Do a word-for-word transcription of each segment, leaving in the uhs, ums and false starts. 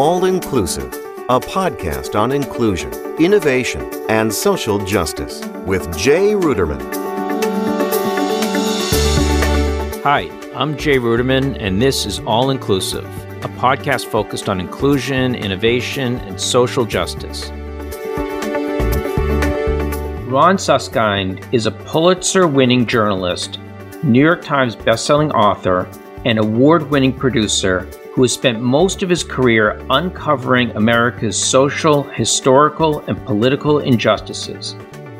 All Inclusive, a podcast on inclusion, innovation, and social justice with Jay Ruderman. Hi, I'm Jay Ruderman, and this is All Inclusive, a podcast focused on inclusion, innovation, and social justice. Ron Suskind is a Pulitzer-winning journalist, New York Times bestselling author, and award-winning producer who has spent most of his career uncovering America's social, historical, and political injustices.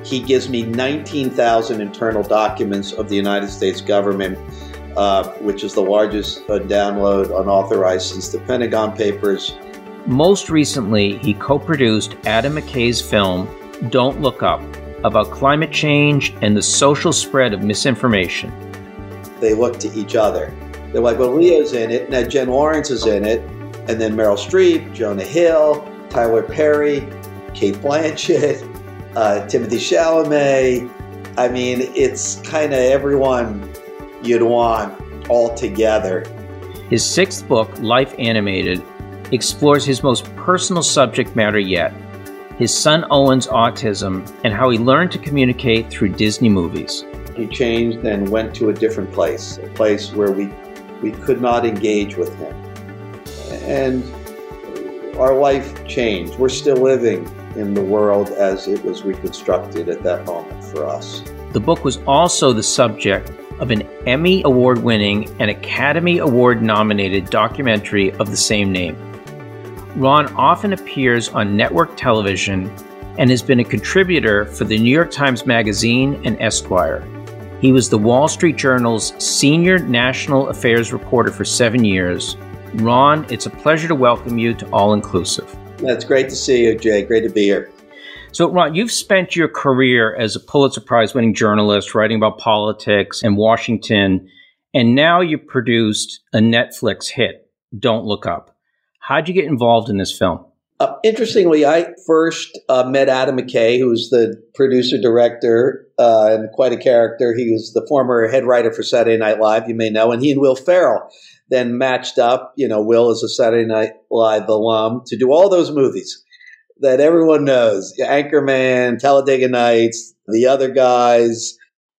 He gives me nineteen thousand internal documents of the United States government, uh, which is the largest uh, download unauthorized since the Pentagon Papers. Most recently, he co-produced Adam McKay's film, Don't Look Up, about climate change and the social spread of misinformation. They look to each other. They're like, well, Leo's in it, now Jen Lawrence is in it, and then Meryl Streep, Jonah Hill, Tyler Perry, Cate Blanchett, uh, Timothée Chalamet. I mean, it's kind of everyone you'd want all together. His sixth book, Life Animated, explores his most personal subject matter yet, his son Owen's autism, and how he learned to communicate through Disney movies. He changed and went to a different place, a place where we We could not engage with him. And our life changed. We're still living in the world as it was reconstructed at that moment for us. The book was also the subject of an Emmy Award-winning and Academy Award-nominated documentary of the same name. Ron often appears on network television and has been a contributor for the New York Times Magazine and Esquire. He was the Wall Street Journal's senior national affairs reporter for seven years. Ron, it's a pleasure to welcome you to All Inclusive. That's great to see you, Jay. Great to be here. So, Ron, you've spent your career as a Pulitzer Prize-winning journalist, writing about politics and Washington, and now you produced a Netflix hit, Don't Look Up. How'd you get involved in this film? Uh, interestingly, I first uh, met Adam McKay, who was the producer-director. Uh, and quite a character. He was the former head writer for Saturday Night Live, you may know, and he and Will Ferrell then matched up. You know, Will is a Saturday Night Live alum to do all those movies that everyone knows, Anchorman, Talladega Nights, The Other Guys.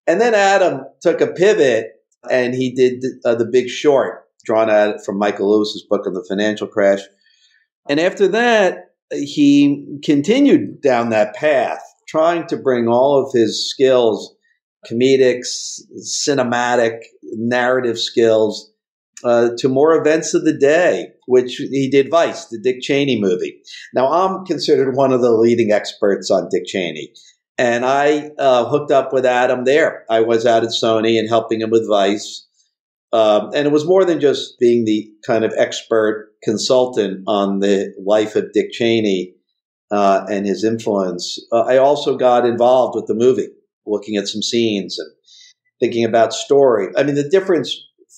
And then Adam took a pivot and he did uh, The Big Short, drawn out from Michael Lewis's book on the financial crash. And after that, he continued down that path, trying to bring all of his skills, comedic, cinematic, narrative skills, uh, to more events of the day, which he did Vice, the Dick Cheney movie. Now, I'm considered one of the leading experts on Dick Cheney, and I uh, hooked up with Adam there. I was out at Sony and helping him with Vice, um, and it was more than just being the kind of expert consultant on the life of Dick Cheney Uh, and his influence. Uh, I also got involved with the movie, looking at some scenes and thinking about story. I mean, the difference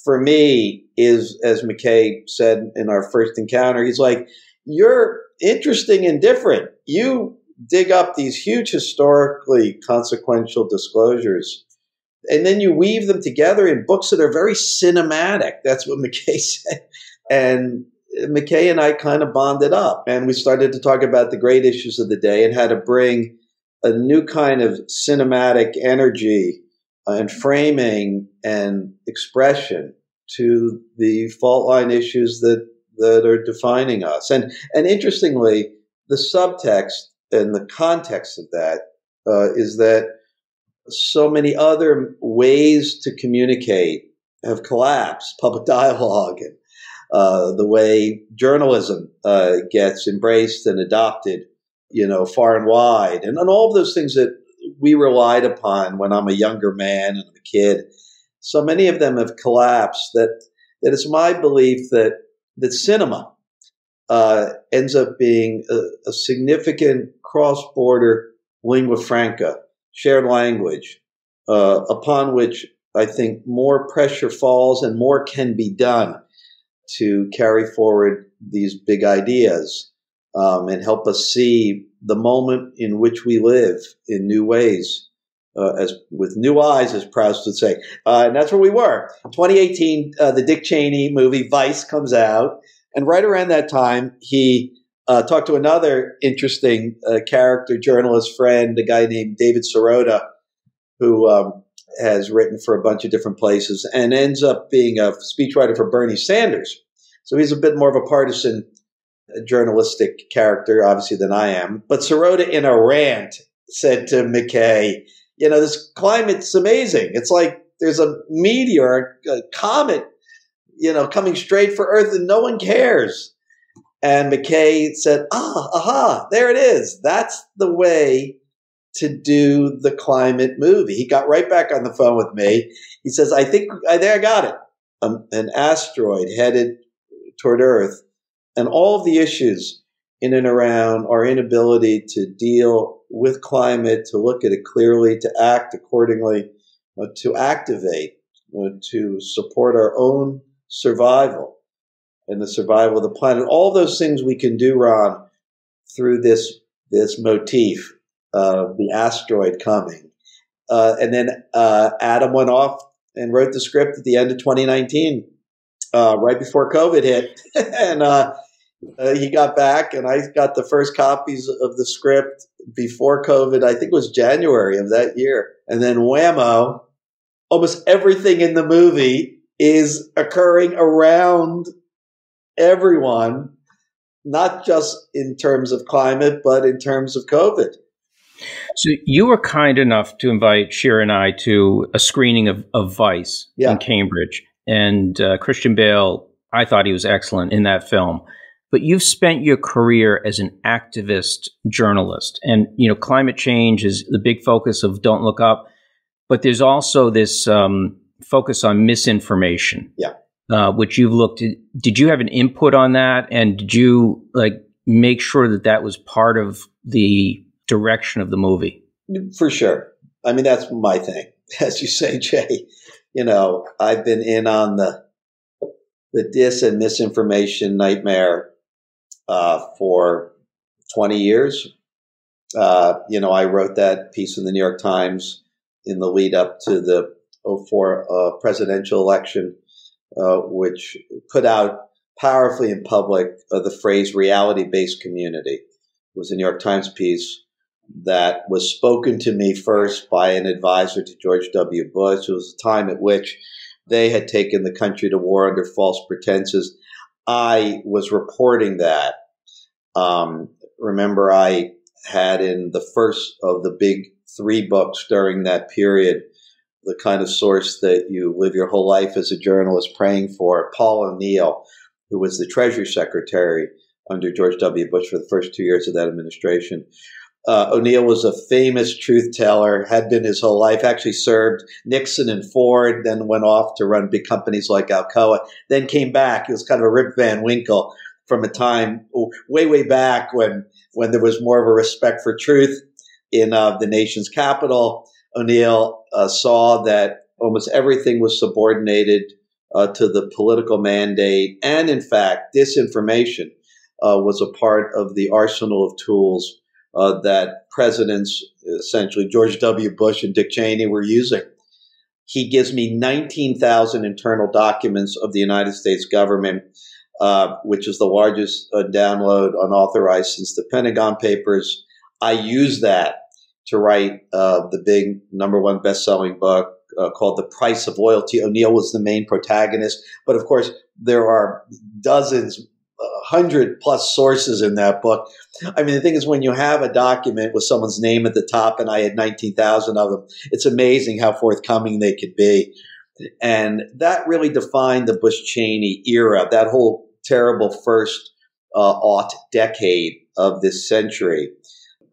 for me is, as McKay said in our first encounter, he's like, you're interesting and different. You dig up these huge historically consequential disclosures, and then you weave them together in books that are very cinematic. That's what McKay said. And McKay and I kind of bonded up, and we started to talk about the great issues of the day and how to bring a new kind of cinematic energy and framing and expression to the fault line issues that, that are defining us. And, and interestingly, the subtext and the context of that uh, is that so many other ways to communicate have collapsed, public dialogue and Uh, the way journalism uh, gets embraced and adopted, you know, far and wide. And, and all of those things that we relied upon when I'm a younger man and I'm a kid, so many of them have collapsed that, that it's my belief that, that cinema uh, ends up being a, a significant cross-border lingua franca, shared language, uh, upon which I think more pressure falls and more can be done to carry forward these big ideas um, and help us see the moment in which we live in new ways, uh, as with new eyes, as Proust would say. Uh, and that's where we were. twenty eighteen, uh, the Dick Cheney movie Vice comes out. And right around that time, he uh, talked to another interesting uh, character, journalist friend, a guy named David Sirota, who um, has written for a bunch of different places and ends up being a speechwriter for Bernie Sanders. So he's a bit more of a partisan journalistic character, obviously, than I am. But Sirota, in a rant, said to McKay, you know, this climate's amazing. It's like there's a meteor, a comet, you know, coming straight for Earth and no one cares. And McKay said, ah, aha, there it is. That's the way to do the climate movie. He got right back on the phone with me. He says, I think I, there I got it. Um, an asteroid headed toward Earth. And all of the issues in and around our inability to deal with climate, to look at it clearly, to act accordingly, uh, to activate, uh, to support our own survival and the survival of the planet. All those things we can do, Ron, through this, this motif of the asteroid coming. Uh, and then uh, Adam went off and wrote the script at the end of twenty nineteen. Uh, right before COVID hit, and uh, uh, he got back, and I got the first copies of the script before COVID. I think it was January of that year, and then whammo! Almost everything in the movie is occurring around everyone, not just in terms of climate, but in terms of COVID. So you were kind enough to invite Shira and I to a screening of, of Vice yeah. in Cambridge. And uh, Christian Bale, I thought he was excellent in that film. But you've spent your career as an activist journalist. And, you know, climate change is the big focus of Don't Look Up. But there's also this um, focus on misinformation, yeah. uh, which you've looked at. Did you have an input on that? And did you, like, make sure that that was part of the direction of the movie? For sure. I mean, that's my thing, as you say, Jay. You know, I've been in on the the dis and misinformation nightmare uh, for twenty years. Uh, you know, I wrote that piece in the New York Times in the lead up to the oh four uh, presidential election, uh, which put out powerfully in public uh, the phrase reality-based community. It was a New York Times piece that was spoken to me first by an advisor to George W. Bush. It was a time at which they had taken the country to war under false pretenses. I was reporting that. Um, remember, I had in the first of the big three books during that period, the kind of source that you live your whole life as a journalist praying for, Paul O'Neill, who was the Treasury Secretary under George W. Bush for the first two years of that administration. Uh, O'Neill was a famous truth teller, had been his whole life, actually served Nixon and Ford, then went off to run big companies like Alcoa, then came back. He was kind of a Rip Van Winkle from a time way, way back when, when there was more of a respect for truth in uh, the nation's capital. O'Neill uh, saw that almost everything was subordinated uh, to the political mandate. And in fact, disinformation uh, was a part of the arsenal of tools Uh, that presidents, essentially George W. Bush and Dick Cheney, were using. He gives me nineteen thousand internal documents of the United States government, uh, which is the largest uh, download unauthorized since the Pentagon Papers. I use that to write uh, the big number one best-selling book uh, called The Price of Loyalty. O'Neill was the main protagonist. But, of course, there are dozens hundred plus sources in that book. I mean, the thing is, when you have a document with someone's name at the top, and I had nineteen thousand of them, it's amazing how forthcoming they could be. And that really defined the Bush-Cheney era, that whole terrible first uh, aught decade of this century.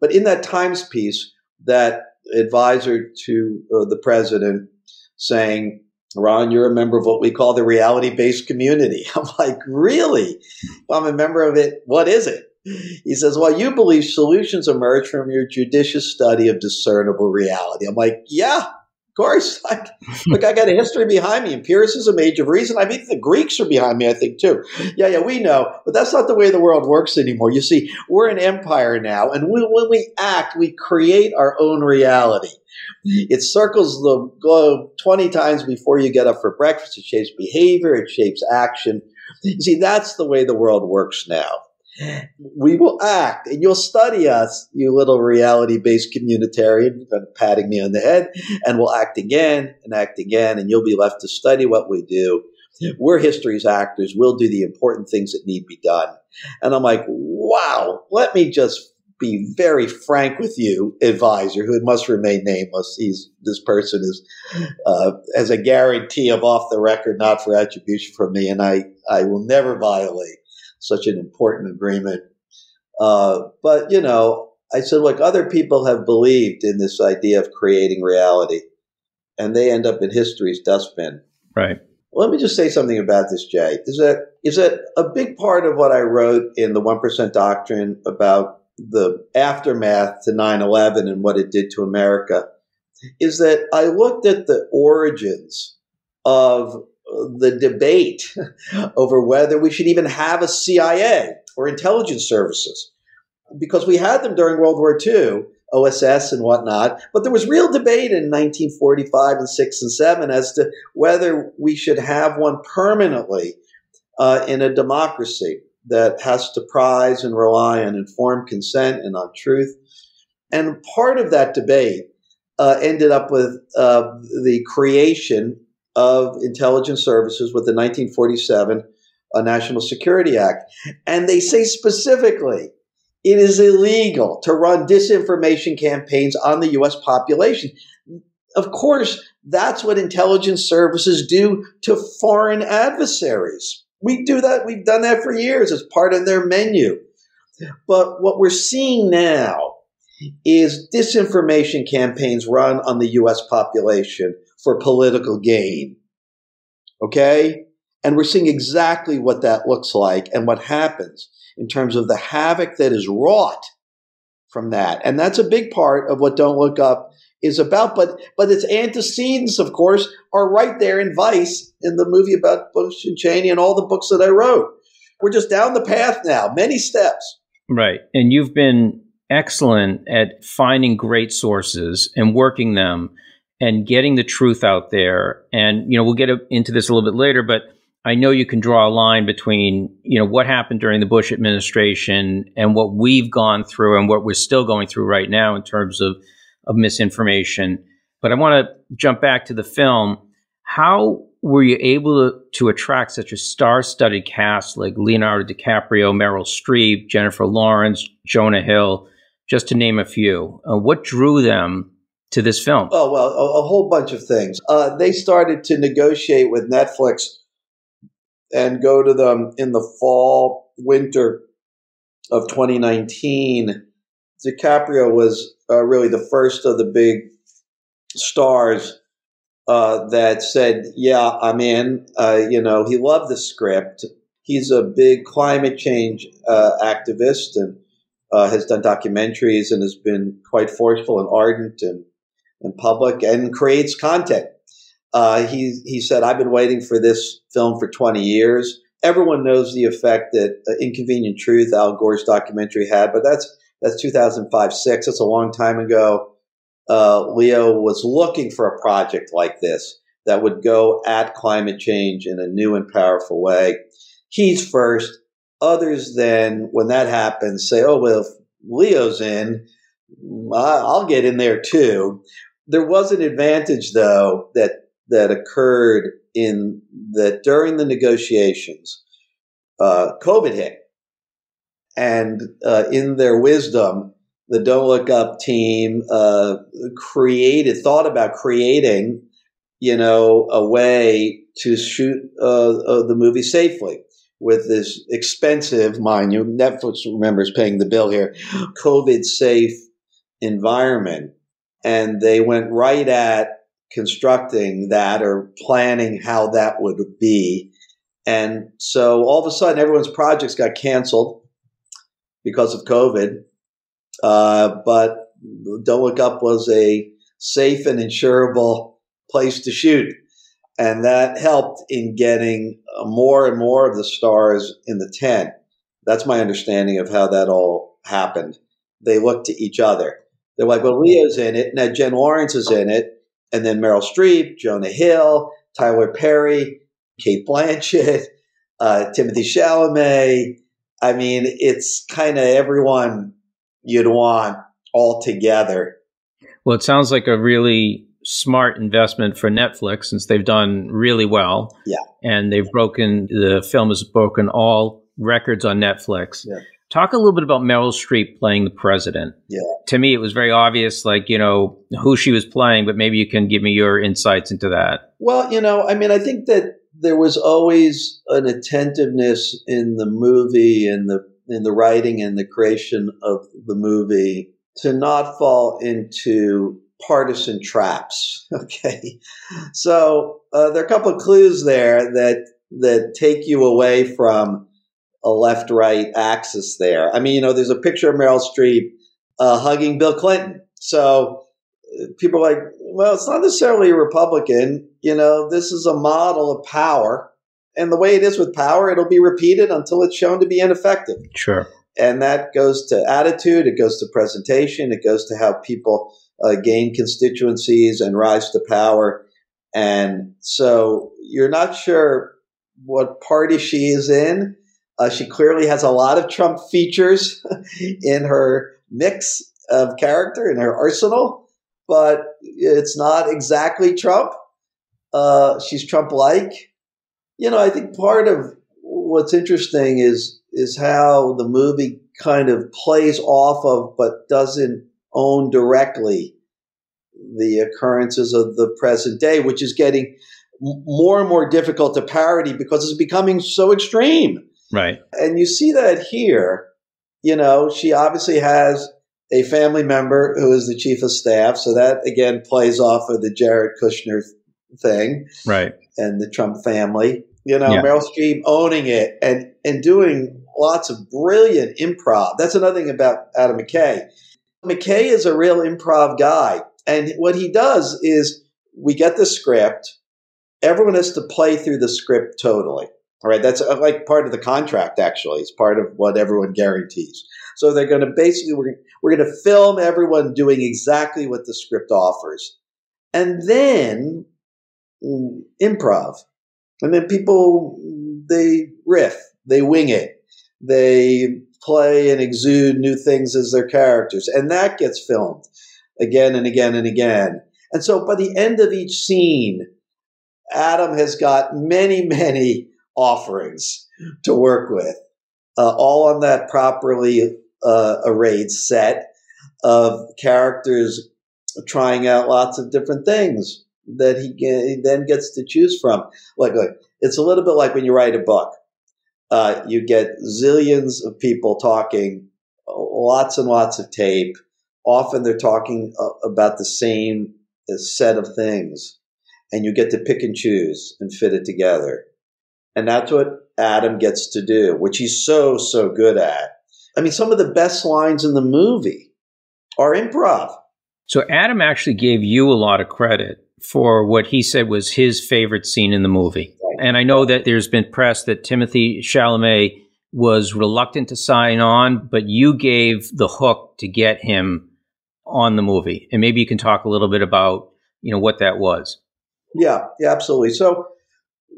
But in that Times piece, that advisor to uh, the president saying, Ron, you're a member of what we call the reality-based community. I'm like, really? Well, I'm a member of it. What is it? He says, well, you believe solutions emerge from your judicious study of discernible reality. I'm like, yeah, of course. I, look, I got a history behind me. Empiricism, age of reason. I mean, the Greeks are behind me, I think, too. Yeah, yeah, we know. But that's not the way the world works anymore. You see, we're an empire now. And we, when we act, we create our own reality. It circles the globe twenty times before you get up for breakfast. It shapes behavior. It shapes action. You see, that's the way the world works now. We will act, and you'll study us, you little reality-based communitarian, patting me on the head, and we'll act again and act again, and you'll be left to study what we do. We're history's actors. We'll do the important things that need be done. And I'm like, wow, let me just be very frank with you, advisor, who must remain nameless. He's, this person is uh, as a guarantee of off the record, not for attribution from me, and I, I will never violate such an important agreement. Uh, but, you know, I said, look, other people have believed in this idea of creating reality, and they end up in history's dustbin. Right. Let me just say something about this, Jay, is that is that a big part of what I wrote in the one percent Doctrine about the aftermath to nine eleven and what it did to America is that I looked at the origins of the debate over whether we should even have a C I A or intelligence services, because we had them during World War Two, O S S and whatnot. But there was real debate in nineteen forty-five and six and seven as to whether we should have one permanently uh, in a democracy that has to prize and rely on informed consent and on truth. And part of that debate uh, ended up with uh, the creation of intelligence services with the nineteen forty-seven uh, National Security Act. And they say specifically, it is illegal to run disinformation campaigns on the U S population. Of course, that's what intelligence services do to foreign adversaries. We do that. We've done that for years. It's part of their menu. But what we're seeing now is disinformation campaigns run on the U S population for political gain. Okay? And we're seeing exactly what that looks like and what happens in terms of the havoc that is wrought from that. And that's a big part of what Don't Look Up is about. But but its antecedents, of course, are right there in Vice, in the movie about Bush and Cheney and all the books that I wrote. We're just down the path now, many steps. Right. And you've been excellent at finding great sources and working them and getting the truth out there. And, you know, we'll get into this a little bit later, but I know you can draw a line between, you know, what happened during the Bush administration and what we've gone through and what we're still going through right now in terms of, of misinformation. But I want to jump back to the film. How were you able to, to attract such a star-studded cast like Leonardo DiCaprio, Meryl Streep, Jennifer Lawrence, Jonah Hill, just to name a few? Uh, what drew them to this film? Oh, well, a, a whole bunch of things. Uh, they started to negotiate with Netflix and go to them in the fall, winter of twenty nineteen. DiCaprio was uh, really the first of the big stars uh, that said, yeah, I'm in. Uh, you know, he loved the script. He's a big climate change uh, activist and uh, has done documentaries and has been quite forceful and ardent and, and public and creates content. Uh, he he said, I've been waiting for this film for twenty years. Everyone knows the effect that uh, Inconvenient Truth, Al Gore's documentary, had, but that's that's two thousand five, six. That's a long time ago. Uh, Leo was looking for a project like this that would go at climate change in a new and powerful way. He's first. Others then, when that happens, say, oh, well, if Leo's in, I'll get in there too. There was an advantage, though, that that occurred in that during the negotiations, uh, COVID hit. And uh, in their wisdom, the Don't Look Up team uh, created, thought about creating, you know, a way to shoot uh, uh, the movie safely with this expensive, mind you, Netflix, remember, is paying the bill here, COVID-safe environment. And they went right at constructing that or planning how that would be. And so all of a sudden, everyone's projects got canceled because of COVID. Uh, but Don't Look Up was a safe and insurable place to shoot. And that helped in getting more and more of the stars in the tent. That's my understanding of how that all happened. They looked to each other. They're like, well, Leo's in it. Now Jen Lawrence is in it. And then Meryl Streep, Jonah Hill, Tyler Perry, Cate Blanchett, uh, Timothée Chalamet. I mean, it's kind of everyone you'd want all together. Well, it sounds like a really smart investment for Netflix, since they've done really well. Yeah. And they've broken, the film has broken all records on Netflix. Yeah. Talk a little bit about Meryl Streep playing the president. Yeah. To me, it was very obvious, like, you know, who she was playing, but maybe you can give me your insights into that. Well, you know, I mean, I think that there was always an attentiveness in the movie and the in the writing and the creation of the movie to not fall into partisan traps. Okay. So uh, there are a couple of clues there that that take you away from a left-right axis there. I mean, you know, there's a picture of Meryl Streep uh, hugging Bill Clinton. So people are like, well, it's not necessarily a Republican. You know, this is a model of power. And the way it is with power, it'll be repeated until it's shown to be ineffective. Sure. And that goes to attitude. It goes to presentation. It goes to how people uh, gain constituencies and rise to power. And so you're not sure what party she is in. Uh, she clearly has a lot of Trump features in her mix of character, in her arsenal, but it's not exactly Trump. Uh, she's Trump-like. You know, I think part of what's interesting is is how the movie kind of plays off of but doesn't own directly the occurrences of the present day, which is getting more and more difficult to parody because it's becoming so extreme. Right. And you see that here. You know, she obviously has a family member who is the chief of staff. So that, again, plays off of the Jared Kushner thing. Right. And the Trump family. You know, yeah. Meryl Streep owning it and, and doing lots of brilliant improv. That's another thing about Adam McKay. McKay is a real improv guy. And what he does is we get the script. Everyone has to play through the script totally. All right, that's like part of the contract, actually. It's part of what everyone guarantees. So they're going to basically, we're, we're going to film everyone doing exactly what the script offers. And then mm, improv. And then people, they riff, they wing it. They play and exude new things as their characters. And that gets filmed again and again and again. And so by the end of each scene, Adam has got many, many offerings to work with, uh, all on that properly uh, arrayed set of characters trying out lots of different things that he, get, he then gets to choose from. Like, like, it's a little bit like when you write a book. Uh, you get zillions of people talking, lots and lots of tape. Often they're talking uh, about the same set of things, and you get to pick and choose and fit it together. And that's what Adam gets to do, which he's so, so good at. I mean, some of the best lines in the movie are improv. So Adam actually gave you a lot of credit for what he said was his favorite scene in the movie. Right. And I know that there's been press that Timothée Chalamet was reluctant to sign on, but you gave the hook to get him on the movie. And maybe you can talk a little bit about, you know, what that was. Yeah, yeah, absolutely. So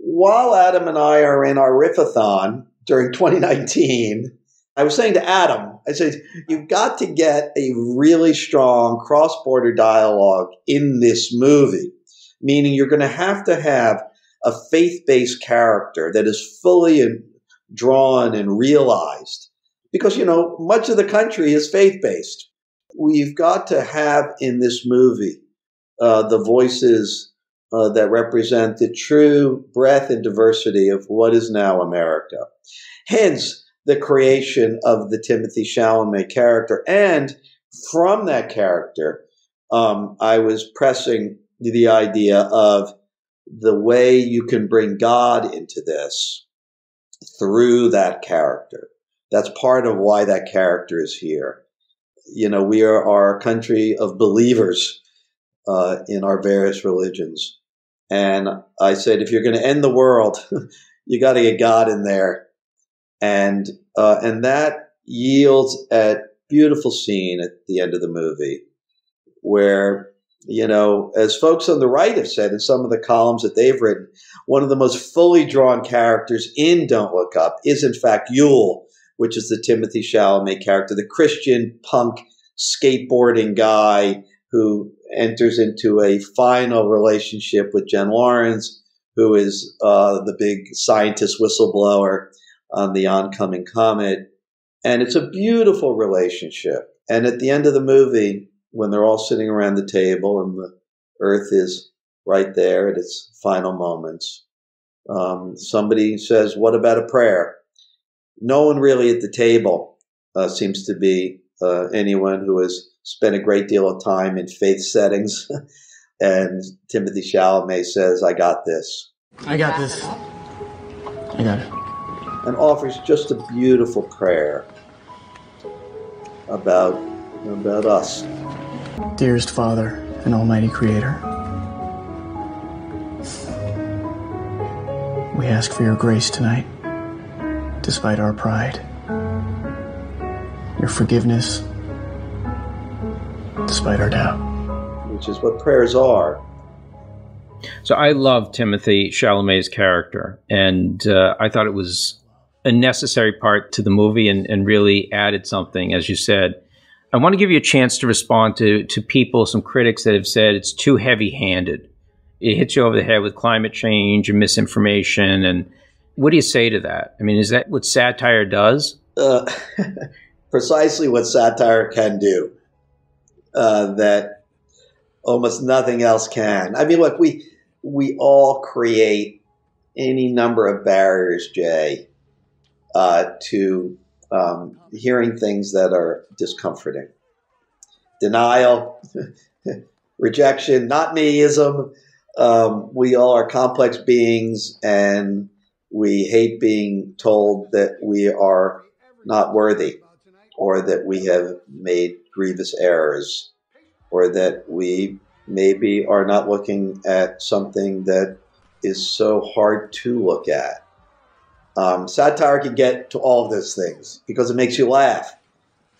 while Adam and I are in our riff-a-thon during twenty nineteen, I was saying to Adam, I said, you've got to get a really strong cross-border dialogue in this movie, meaning you're going to have to have a faith-based character that is fully drawn and realized because, you know, much of the country is faith-based. We've got to have in this movie uh, the voices Uh, that represent the true breadth and diversity of what is now America. Hence, the creation of the Timothée Chalamet character. And from that character, um, I was pressing the idea of the way you can bring God into this through that character. That's part of why that character is here. You know, we are, are a country of believers uh, in our various religions. And I said, if you're going to end the world, you got to get God in there. And uh, and that yields a beautiful scene at the end of the movie where you know, as folks on the right have said in some of the columns that they've written, one of the most fully drawn characters in Don't Look Up is, in fact, Yule, which is the Timothée Chalamet character, the Christian punk skateboarding guy who enters into a final relationship with Jen Lawrence, who is uh, the big scientist whistleblower on the oncoming comet. And it's a beautiful relationship. And at the end of the movie, when they're all sitting around the table and the Earth is right there at its final moments, um, somebody says, "What about a prayer?" No one really at the table uh, seems to be uh, anyone who has spent a great deal of time in faith settings. And Timothée Chalamet says, "I got this. I got this. I got it." And offers just a beautiful prayer about about us. Dearest Father and Almighty Creator, we ask for your grace tonight, despite our pride, your forgiveness, despite our doubt. Which is what prayers are. So I love Timothée Chalamet's character, and uh, I thought it was a necessary part to the movie and, and really added something, as you said. I want to give you a chance to respond to, to people, some critics that have said it's too heavy-handed. It hits you over the head with climate change and misinformation. And what do you say to that? I mean, is that what satire does? Uh, precisely what satire can do, uh, that almost nothing else can. I mean, look, we we all create any number of barriers, Jay, uh, to... Um, hearing things that are discomforting. Denial, rejection, not me-ism. Um, we all are complex beings, and we hate being told that we are not worthy, or that we have made grievous errors, or that we maybe are not looking at something that is so hard to look at. Um, satire can get to all of those things because it makes you laugh,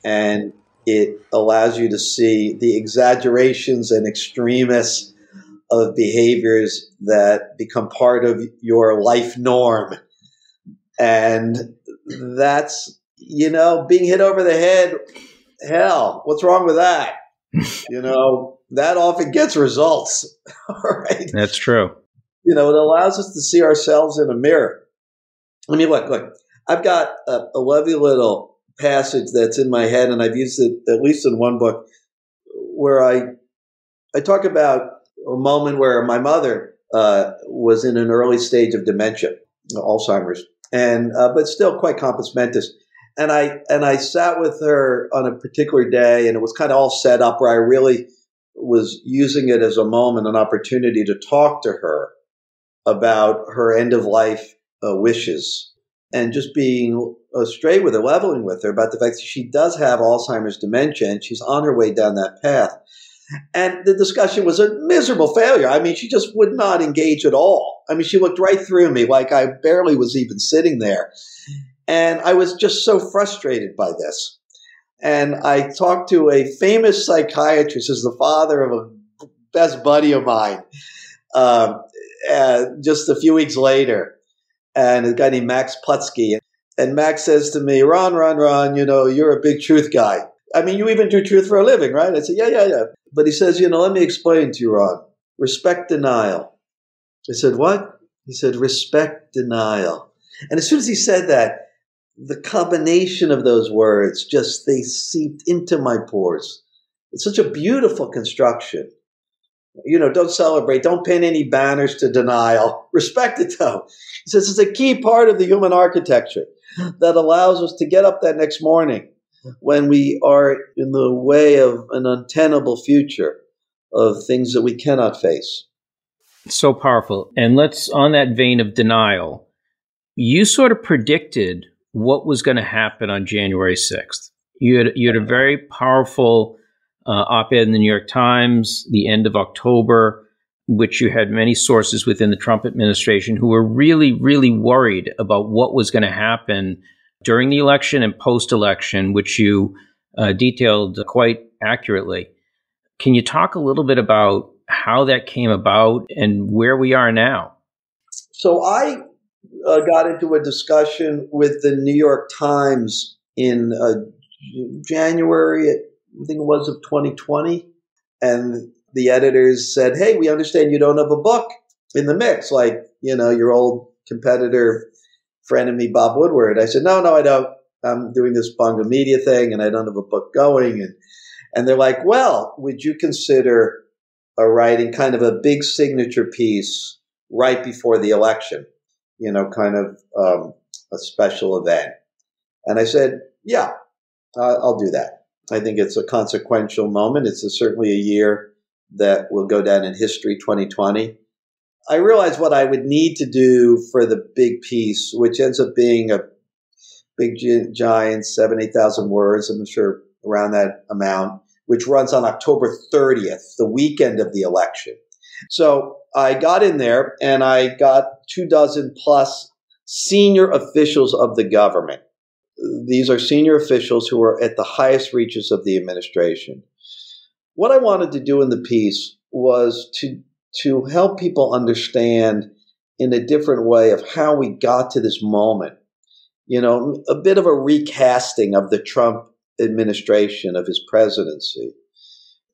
and it allows you to see the exaggerations and extremists of behaviors that become part of your life norm. And that's, you know, being hit over the head. Hell, what's wrong with that? You know, that often gets results. All right. That's true. You know, it allows us to see ourselves in a mirror. I mean, look, look, I've got a, a lovely little passage that's in my head, and I've used it at least in one book, where I I talk about a moment where my mother uh, was in an early stage of dementia, Alzheimer's, and uh, but still quite compos mentis. And I, and I sat with her on a particular day, and it was kind of all set up where I really was using it as a moment, an opportunity to talk to her about her end-of-life Uh, wishes, and just being uh, straight with her, leveling with her about the fact that she does have Alzheimer's dementia and she's on her way down that path. And the discussion was a miserable failure. I mean, she just would not engage at all. I mean, she looked right through me like I barely was even sitting there. And I was just so frustrated by this. And I talked to a famous psychiatrist who's the father of a best buddy of mine uh, uh, just a few weeks later. And a guy named Max Plutsky. And Max says to me, Ron, Ron, Ron, you know, you're a big truth guy. I mean, you even do truth for a living, right? I said, yeah, yeah, yeah. But he says, you know, let me explain to you, Ron. Respect denial. I said, what? He said, respect denial. And as soon as he said that, the combination of those words just, they seeped into my pores. It's such a beautiful construction. You know, don't celebrate. Don't pin any banners to denial. Respect it, though. He says it's a key part of the human architecture that allows us to get up that next morning when we are in the way of an untenable future of things that we cannot face. So powerful. And let's, on that vein of denial, you sort of predicted what was going to happen on January sixth. You had, you had a very powerful Uh, op-ed in the New York Times, the end of October, which you had many sources within the Trump administration who were really, really worried about what was going to happen during the election and post-election, which you uh, detailed quite accurately. Can you talk a little bit about how that came about and where we are now? So I uh, got into a discussion with the New York Times in uh, January, I think it was, of twenty twenty. And the editors said, hey, we understand you don't have a book in the mix, like, you know, your old competitor, friend of me, Bob Woodward. I said, no, no, I don't. I'm doing this Bonga Media thing and I don't have a book going. And, and they're like, well, would you consider a writing kind of a big signature piece right before the election, you know, kind of um, a special event? And I said, yeah, uh, I'll do that. I think it's a consequential moment. It's a, certainly a year that will go down in history, twenty twenty. I realized what I would need to do for the big piece, which ends up being a big giant seven, eight thousand words, I'm sure around that amount, which runs on October thirtieth, the weekend of the election. So I got in there and I got two dozen plus senior officials of the government. These are senior officials who are at the highest reaches of the administration. What I wanted to do in the piece was to to help people understand in a different way of how we got to this moment. You know, a bit of a recasting of the Trump administration, of his presidency,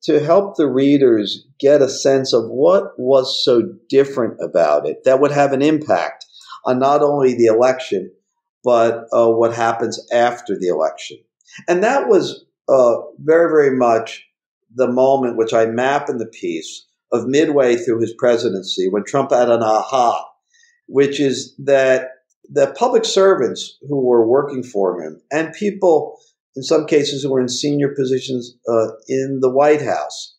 to help the readers get a sense of what was so different about it that would have an impact on not only the election, but uh, what happens after the election. And that was uh, very, very much the moment which I map in the piece of midway through his presidency when Trump had an aha, which is that the public servants who were working for him and people in some cases who were in senior positions uh, in the White House,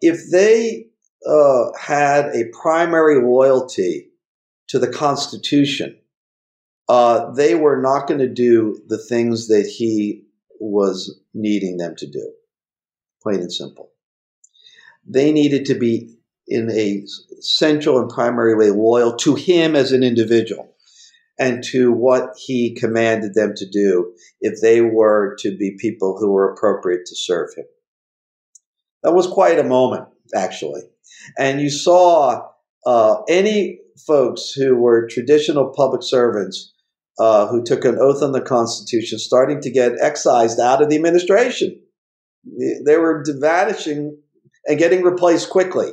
if they uh, had a primary loyalty to the Constitution, uh, they were not going to do the things that he was needing them to do, plain and simple. They needed to be in a central and primary way loyal to him as an individual and to what he commanded them to do if they were to be people who were appropriate to serve him. That was quite a moment, actually. And you saw uh, any folks who were traditional public servants uh, who took an oath on the Constitution starting to get excised out of the administration. They were vanishing and getting replaced quickly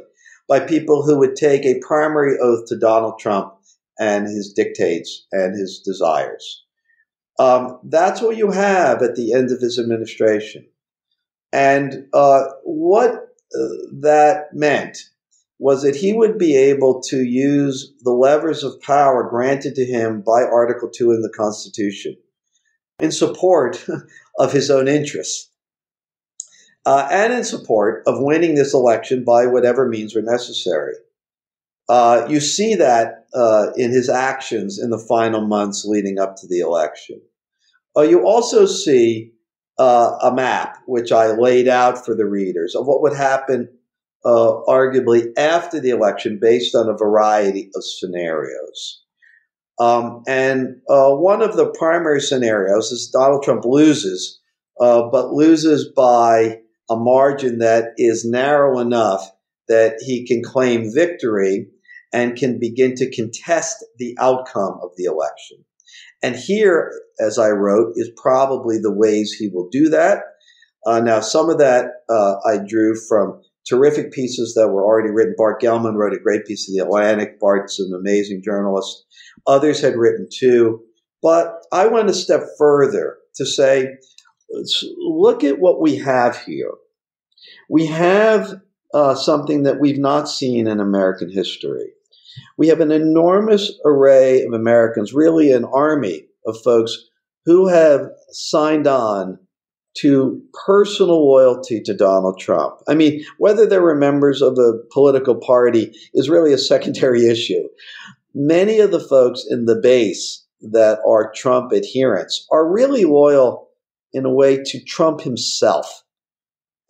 by people who would take a primary oath to Donald Trump and his dictates and his desires. Um, that's what you have at the end of his administration. And uh, what uh, that meant was that he would be able to use the levers of power granted to him by Article two in the Constitution in support of his own interests. Uh, and in support of winning this election by whatever means were necessary. Uh, you see that uh, in his actions in the final months leading up to the election. Uh, you also see uh, a map, which I laid out for the readers, of what would happen uh, arguably after the election based on a variety of scenarios. Um, and uh, one of the primary scenarios is Donald Trump loses, uh, but loses by a margin that is narrow enough that he can claim victory and can begin to contest the outcome of the election. And here, as I wrote, is probably the ways he will do that. Uh, now, some of that uh, I drew from terrific pieces that were already written. Bart Gellman wrote a great piece of The Atlantic. Bart's an amazing journalist. Others had written too. But I went a step further to say, let's look at what we have here. We have uh, something that we've not seen in American history. We have an enormous array of Americans, really an army of folks who have signed on to personal loyalty to Donald Trump. I mean, whether they were members of a political party is really a secondary issue. Many of the folks in the base that are Trump adherents are really loyal in a way to Trump himself.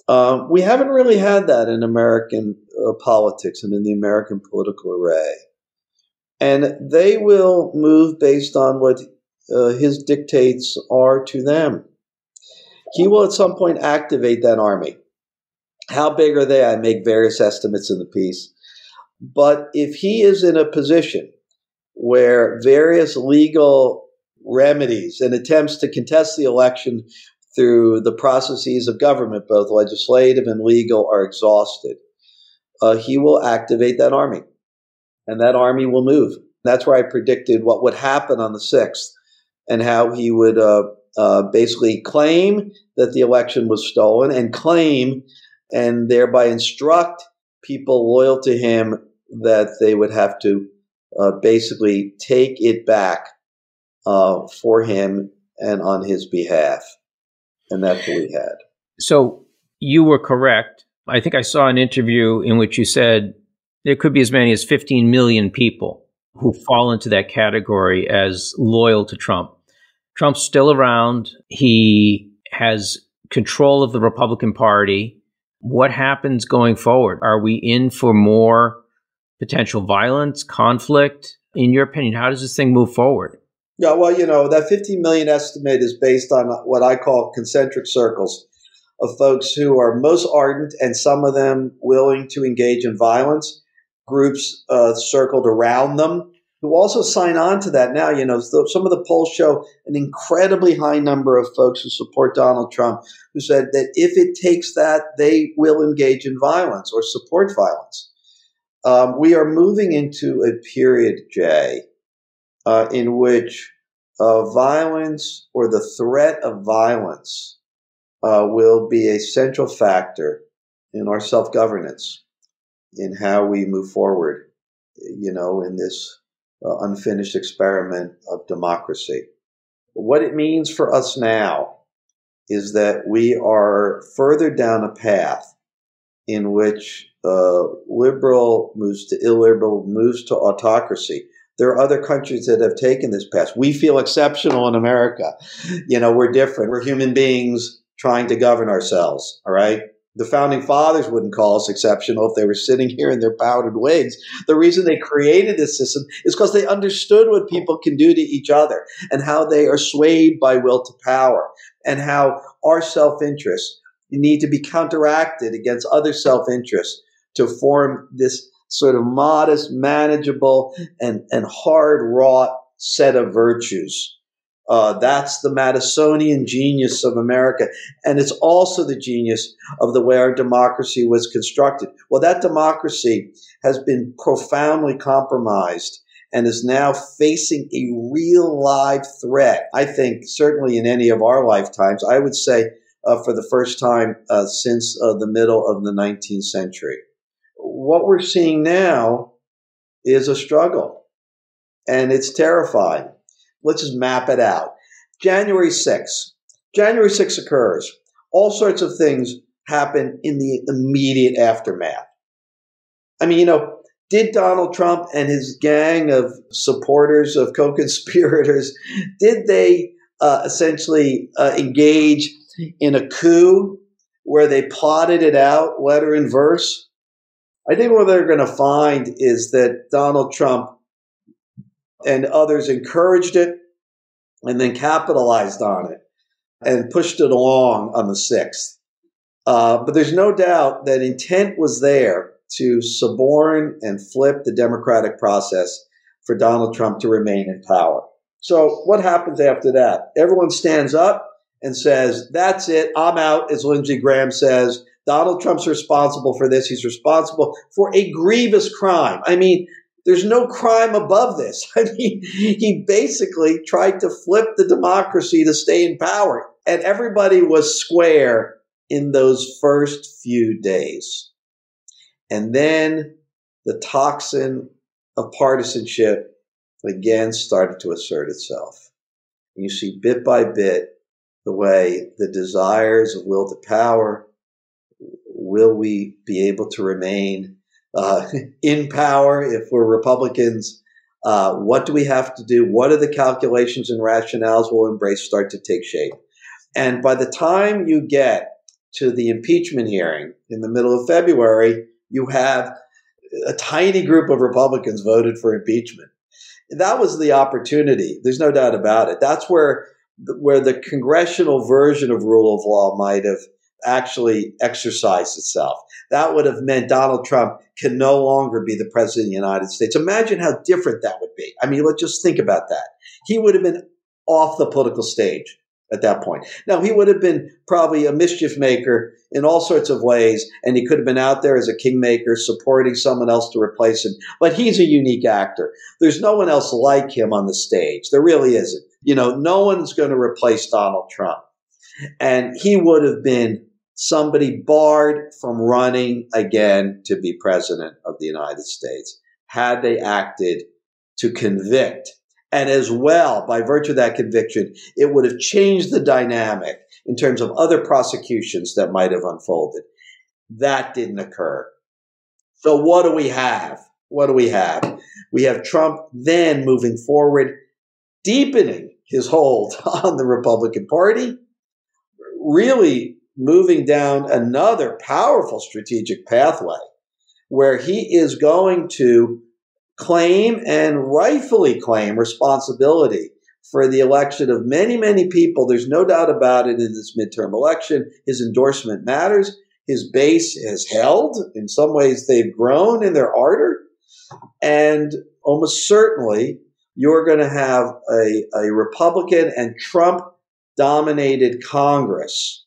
Uh, we haven't really had that in American uh, politics and in the American political array. And they will move based on what uh, his dictates are to them. He will at some point activate that army. How big are they? I make various estimates in the piece. But if he is in a position where various legal remedies and attempts to contest the election through the processes of government, both legislative and legal, are exhausted, uh, he will activate that army. And that army will move. That's where I predicted what would happen on the sixth and how he would uh, uh, basically claim that the election was stolen and claim and thereby instruct people loyal to him that they would have to uh, basically take it back uh, for him and on his behalf. And that's what we had. So you were correct. I think I saw an interview in which you said there could be as many as fifteen million people who fall into that category as loyal to Trump. Trump's still around. He has control of the Republican Party. What happens going forward? Are we in for more potential violence, conflict? In your opinion, how does this thing move forward? Yeah, well, you know, that fifteen million estimate is based on what I call concentric circles of folks who are most ardent and some of them willing to engage in violence. Groups uh, circled around them who also sign on to that now. You know, some of the polls show an incredibly high number of folks who support Donald Trump who said that if it takes that, they will engage in violence or support violence. Um, we are moving into a period, Jay, uh, in which uh, violence or the threat of violence uh, will be a central factor in our self-governance, in how we move forward, you know, in this uh, unfinished experiment of democracy. What it means for us now is that we are further down a path in which uh, liberal moves to illiberal, moves to autocracy. There are other countries that have taken this path. We feel exceptional in America. You know, we're different. We're human beings trying to govern ourselves, all right? The founding fathers wouldn't call us exceptional if they were sitting here in their powdered wigs. The reason they created this system is because they understood what people can do to each other and how they are swayed by will to power and how our self-interests need to be counteracted against other self-interests to form this sort of modest, manageable, and, and hard-wrought set of virtues. Uh, that's the Madisonian genius of America. And it's also the genius of the way our democracy was constructed. Well, that democracy has been profoundly compromised and is now facing a real live threat. I think certainly in any of our lifetimes, I would say uh, for the first time uh, since uh, the middle of the nineteenth century. What we're seeing now is a struggle, and it's terrifying. Let's just map it out. January sixth. January sixth occurs. All sorts of things happen in the immediate aftermath. I mean, you know, did Donald Trump and his gang of supporters, of co-conspirators, did they uh, essentially uh, engage in a coup where they plotted it out, letter and verse? I think what they're going to find is that Donald Trump and others encouraged it and then capitalized on it and pushed it along on the sixth. Uh, but there's no doubt that intent was there to suborn and flip the democratic process for Donald Trump to remain in power. So what happens after that? Everyone stands up and says, that's it, I'm out, as Lindsey Graham says. Donald Trump's responsible for this. He's responsible for a grievous crime. I mean, there's no crime above this. I mean, he basically tried to flip the democracy to stay in power. And everybody was square in those first few days. And then the toxin of partisanship again started to assert itself. And you see bit by bit the way the desires of will to power, will we be able to remain Uh, in power, if we're Republicans, uh, what do we have to do? What are the calculations and rationales we'll embrace start to take shape? And by the time you get to the impeachment hearing in the middle of February, you have a tiny group of Republicans voted for impeachment. That was the opportunity. There's no doubt about it. That's where, where the congressional version of rule of law might have actually exercise itself. That would have meant Donald Trump can no longer be the president of the United States. Imagine how different that would be. I mean, let's just think about that. He would have been off the political stage at that point. Now, he would have been probably a mischief maker in all sorts of ways, and he could have been out there as a kingmaker supporting someone else to replace him. But he's a unique actor. There's no one else like him on the stage. There really isn't. You know, no one's going to replace Donald Trump. And he would have been somebody barred from running again to be president of the United States had they acted to convict. And as well, by virtue of that conviction, it would have changed the dynamic in terms of other prosecutions that might have unfolded. That didn't occur. So what do we have? What do we have? We have Trump then moving forward, deepening his hold on the Republican Party, really moving down another powerful strategic pathway where he is going to claim and rightfully claim responsibility for the election of many, many people. There's no doubt about it in this midterm election. His endorsement matters. His base has held. In some ways, they've grown in their ardor. And almost certainly, you're going to have a, a Republican and Trump-dominated Congress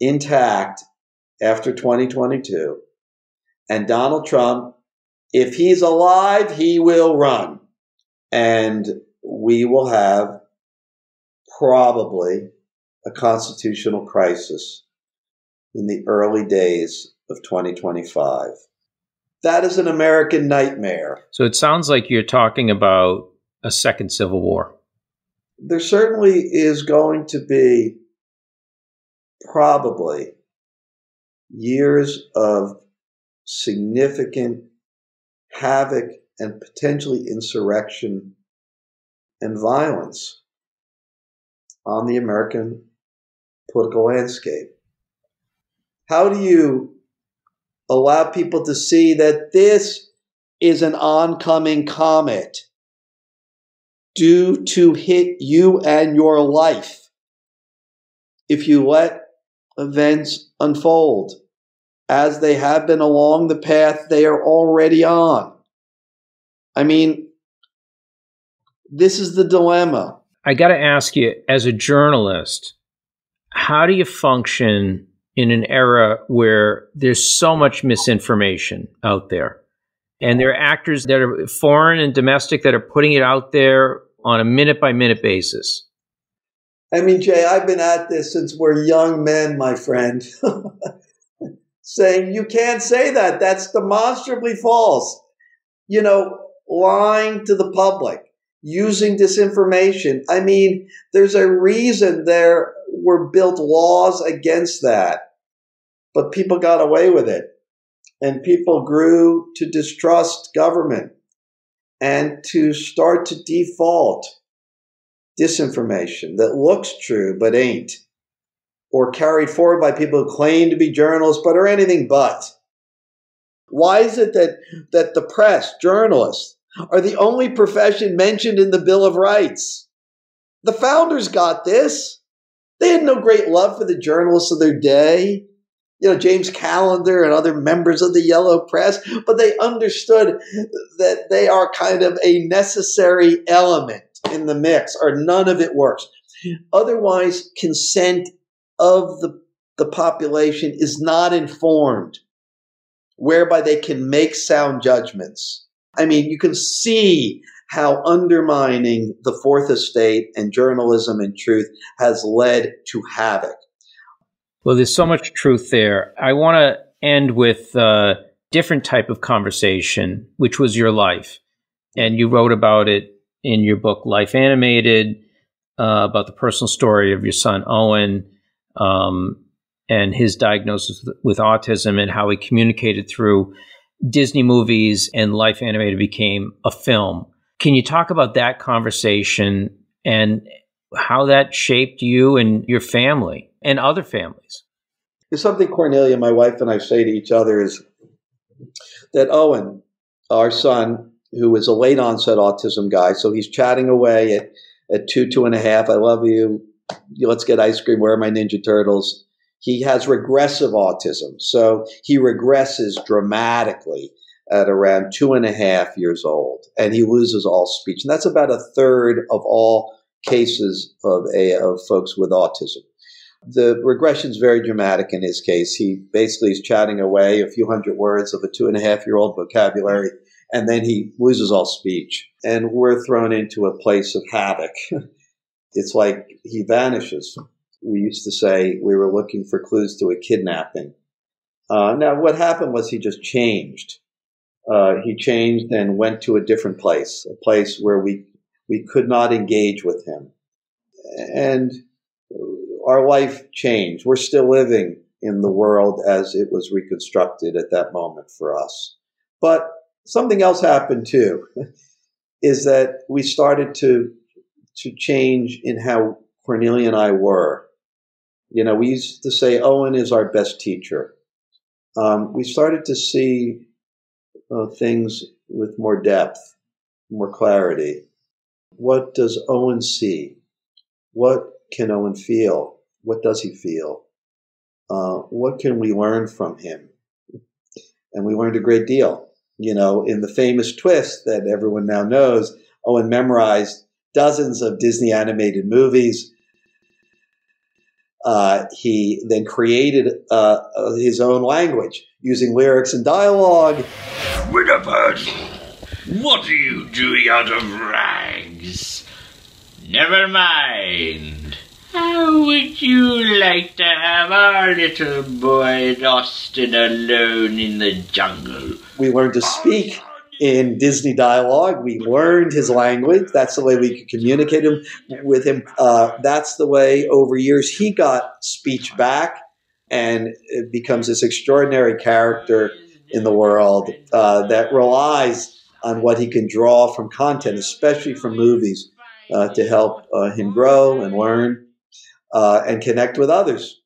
intact after twenty twenty-two. And Donald Trump, if he's alive, he will run. And we will have probably a constitutional crisis in the early days of twenty twenty-five. That is an American nightmare. So it sounds like you're talking about a second civil war. There certainly is going to be probably years of significant havoc and potentially insurrection and violence on the American political landscape. How do you allow people to see that this is an oncoming comet due to hit you and your life if you let events unfold as they have been along the path they are already on? I mean, this is the dilemma. I got to ask you, as a journalist, how do you function in an era where there's so much misinformation out there? And there are actors that are foreign and domestic that are putting it out there on a minute-by-minute basis. I mean, Jay, I've been at this since we're young men, my friend. Saying, you can't say that. That's demonstrably false. You know, lying to the public, using disinformation. I mean, there's a reason there were built laws against that. But people got away with it. And people grew to distrust government and to start to default disinformation that looks true but ain't, or carried forward by people who claim to be journalists but are anything but. Why is it that, that the press, journalists, are the only profession mentioned in the Bill of Rights? The founders got this. They had no great love for the journalists of their day, you know, James Callender and other members of the Yellow Press, but they understood that they are kind of a necessary element in the mix, or none of it works. Otherwise, consent of the, the population is not informed, whereby they can make sound judgments. I mean, you can see how undermining the fourth estate and journalism and truth has led to havoc. Well, there's so much truth there. I want to end with a different type of conversation, which was your life. And you wrote about it in your book, Life Animated, uh, about the personal story of your son, Owen, Um, and his diagnosis with autism and how he communicated through Disney movies, and Life Animated became a film. Can you talk about that conversation and how that shaped you and your family and other families? There's something Cornelia, my wife, and I say to each other is that Owen, our son, who is a late onset autism guy, so he's chatting away at, at two, two and a half, I love you, let's get ice cream, where are my Ninja Turtles? He has regressive autism, so he regresses dramatically at around two and a half years old, and he loses all speech. And that's about a third of all cases of, a, of folks with autism. The regression is very dramatic in his case. He basically is chatting away a few hundred words of a two and a half year old vocabulary, and then he loses all speech. And we're thrown into a place of havoc. It's like he vanishes. We used to say we were looking for clues to a kidnapping. Uh, now, what happened was he just changed. Uh, he changed and went to a different place, a place where we we could not engage with him. And our life changed. We're still living in the world as it was reconstructed at that moment for us. But something else happened, too, is that we started to to change in how Cornelia and I were. You know, we used to say Owen is our best teacher. Um, we started to see uh, things with more depth, more clarity. What does Owen see? What can Owen feel? What does he feel? Uh, what can we learn from him? And we learned a great deal. You know, in the famous twist that everyone now knows, Owen memorized dozens of Disney animated movies. Uh, he then created uh, his own language using lyrics and dialogue. Winifred, what are you doing out of rags? Never mind. How would you like to have our little boy lost and alone in the jungle? We learned to speak in Disney dialogue. We learned his language. That's the way we could communicate him, with him. Uh, that's the way over years he got speech back, and it becomes this extraordinary character in the world uh, that relies on what he can draw from content, especially from movies, uh, to help uh, him grow and learn uh, and connect with others.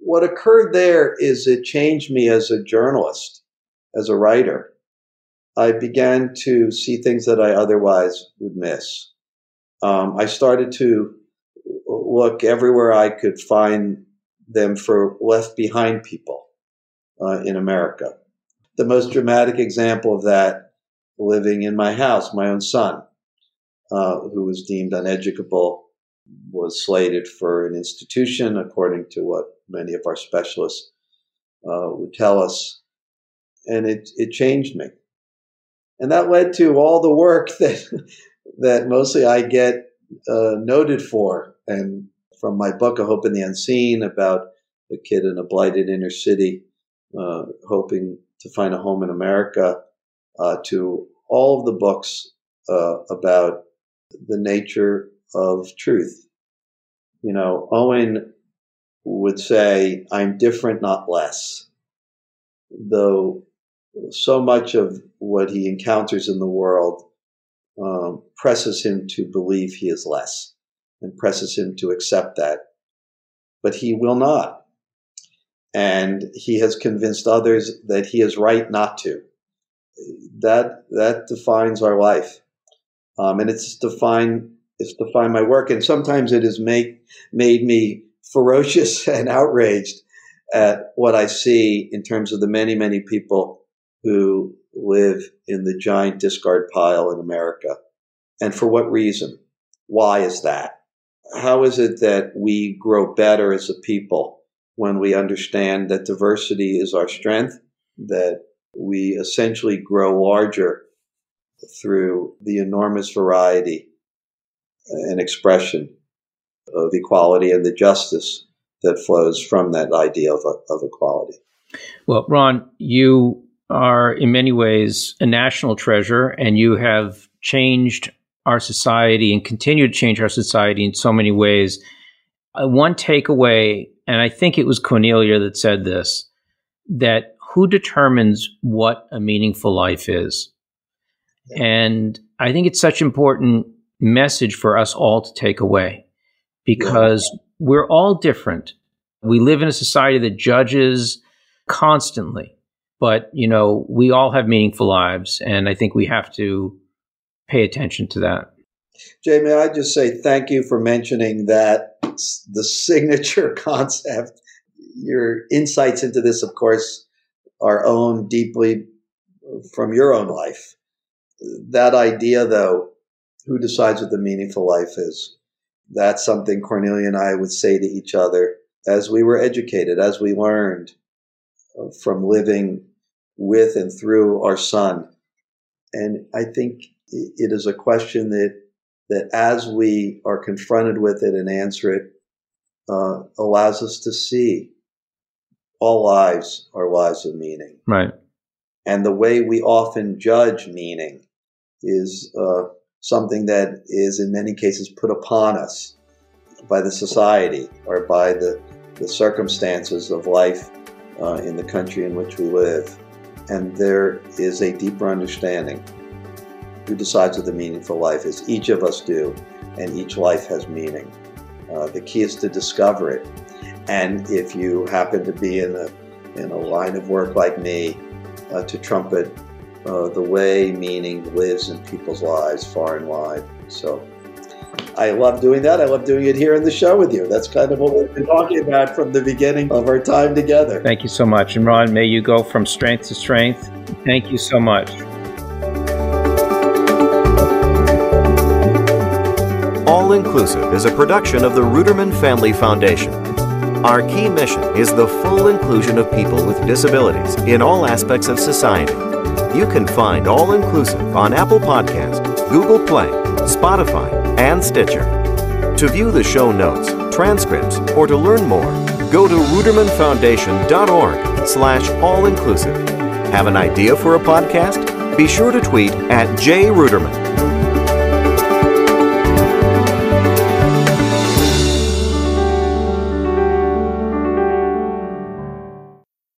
What occurred there is it changed me as a journalist, as a writer. I began to see things that I otherwise would miss. Um, I started to look everywhere I could find them for left behind people uh, in America. The most dramatic example of that, living in my house, my own son, uh, who was deemed uneducable, was slated for an institution, according to what many of our specialists uh, would tell us. And it, it changed me. And that led to all the work that that mostly I get uh, noted for, and from my book, A Hope in the Unseen, about a kid in a blighted inner city uh, hoping to find a home in America, uh, to all of the books uh, about the nature of truth. You know, Owen would say, "I'm different, not less," though so much of what he encounters in the world um, presses him to believe he is less and presses him to accept that. But he will not. And he has convinced others that he is right not to. That that defines our life. Um, and it's defined, it's defined my work. And sometimes it has made, made me ferocious and outraged at what I see in terms of the many, many people who live in the giant discard pile in America. And for what reason? Why is that? How is it that we grow better as a people when we understand that diversity is our strength, that we essentially grow larger through the enormous variety and expression of equality and the justice that flows from that idea of, of equality? Well, Ron, you are in many ways a national treasure, and you have changed our society and continue to change our society in so many ways. Uh, one takeaway, and I think it was Cornelia that said this, that who determines what a meaningful life is? Yeah. And I think it's such an important message for us all to take away, because yeah. we're all different. We live in a society that judges constantly, but, you know, we all have meaningful lives, and I think we have to pay attention to that. Jay, may I just say thank you for mentioning that, the signature concept your insights into this, of course, are owned deeply from your own life. That idea, though, who decides what the meaningful life is? That's something Cornelia and I would say to each other as we were educated, as we learned from living with and through our son. And I think it is a question that, that as we are confronted with it and answer it, uh, allows us to see all lives are lives of meaning. Right. And the way we often judge meaning is uh, something that is in many cases put upon us by the society or by the, the circumstances of life uh, in the country in which we live. And there is a deeper understanding. Who decides what the meaningful life is? Each of us do, and each life has meaning. Uh, the key is to discover it. And if you happen to be in a, in a line of work like me, Uh, to trumpet uh, the way meaning lives in people's lives far and wide. So I love doing that. I love doing it here in the show with you. That's kind of what we've been talking about from the beginning of our time together. Thank you so much. And Ron, may you go from strength to strength. Thank you so much. All Inclusive is a production of the Ruderman Family Foundation. Our key mission is the full inclusion of people with disabilities in all aspects of society. You can find All Inclusive on Apple Podcasts, Google Play, Spotify, and Stitcher. To view the show notes, transcripts, or to learn more, go to ruderman foundation dot org slash all-inclusive. Have an idea for a podcast? Be sure to tweet at J Ruderman.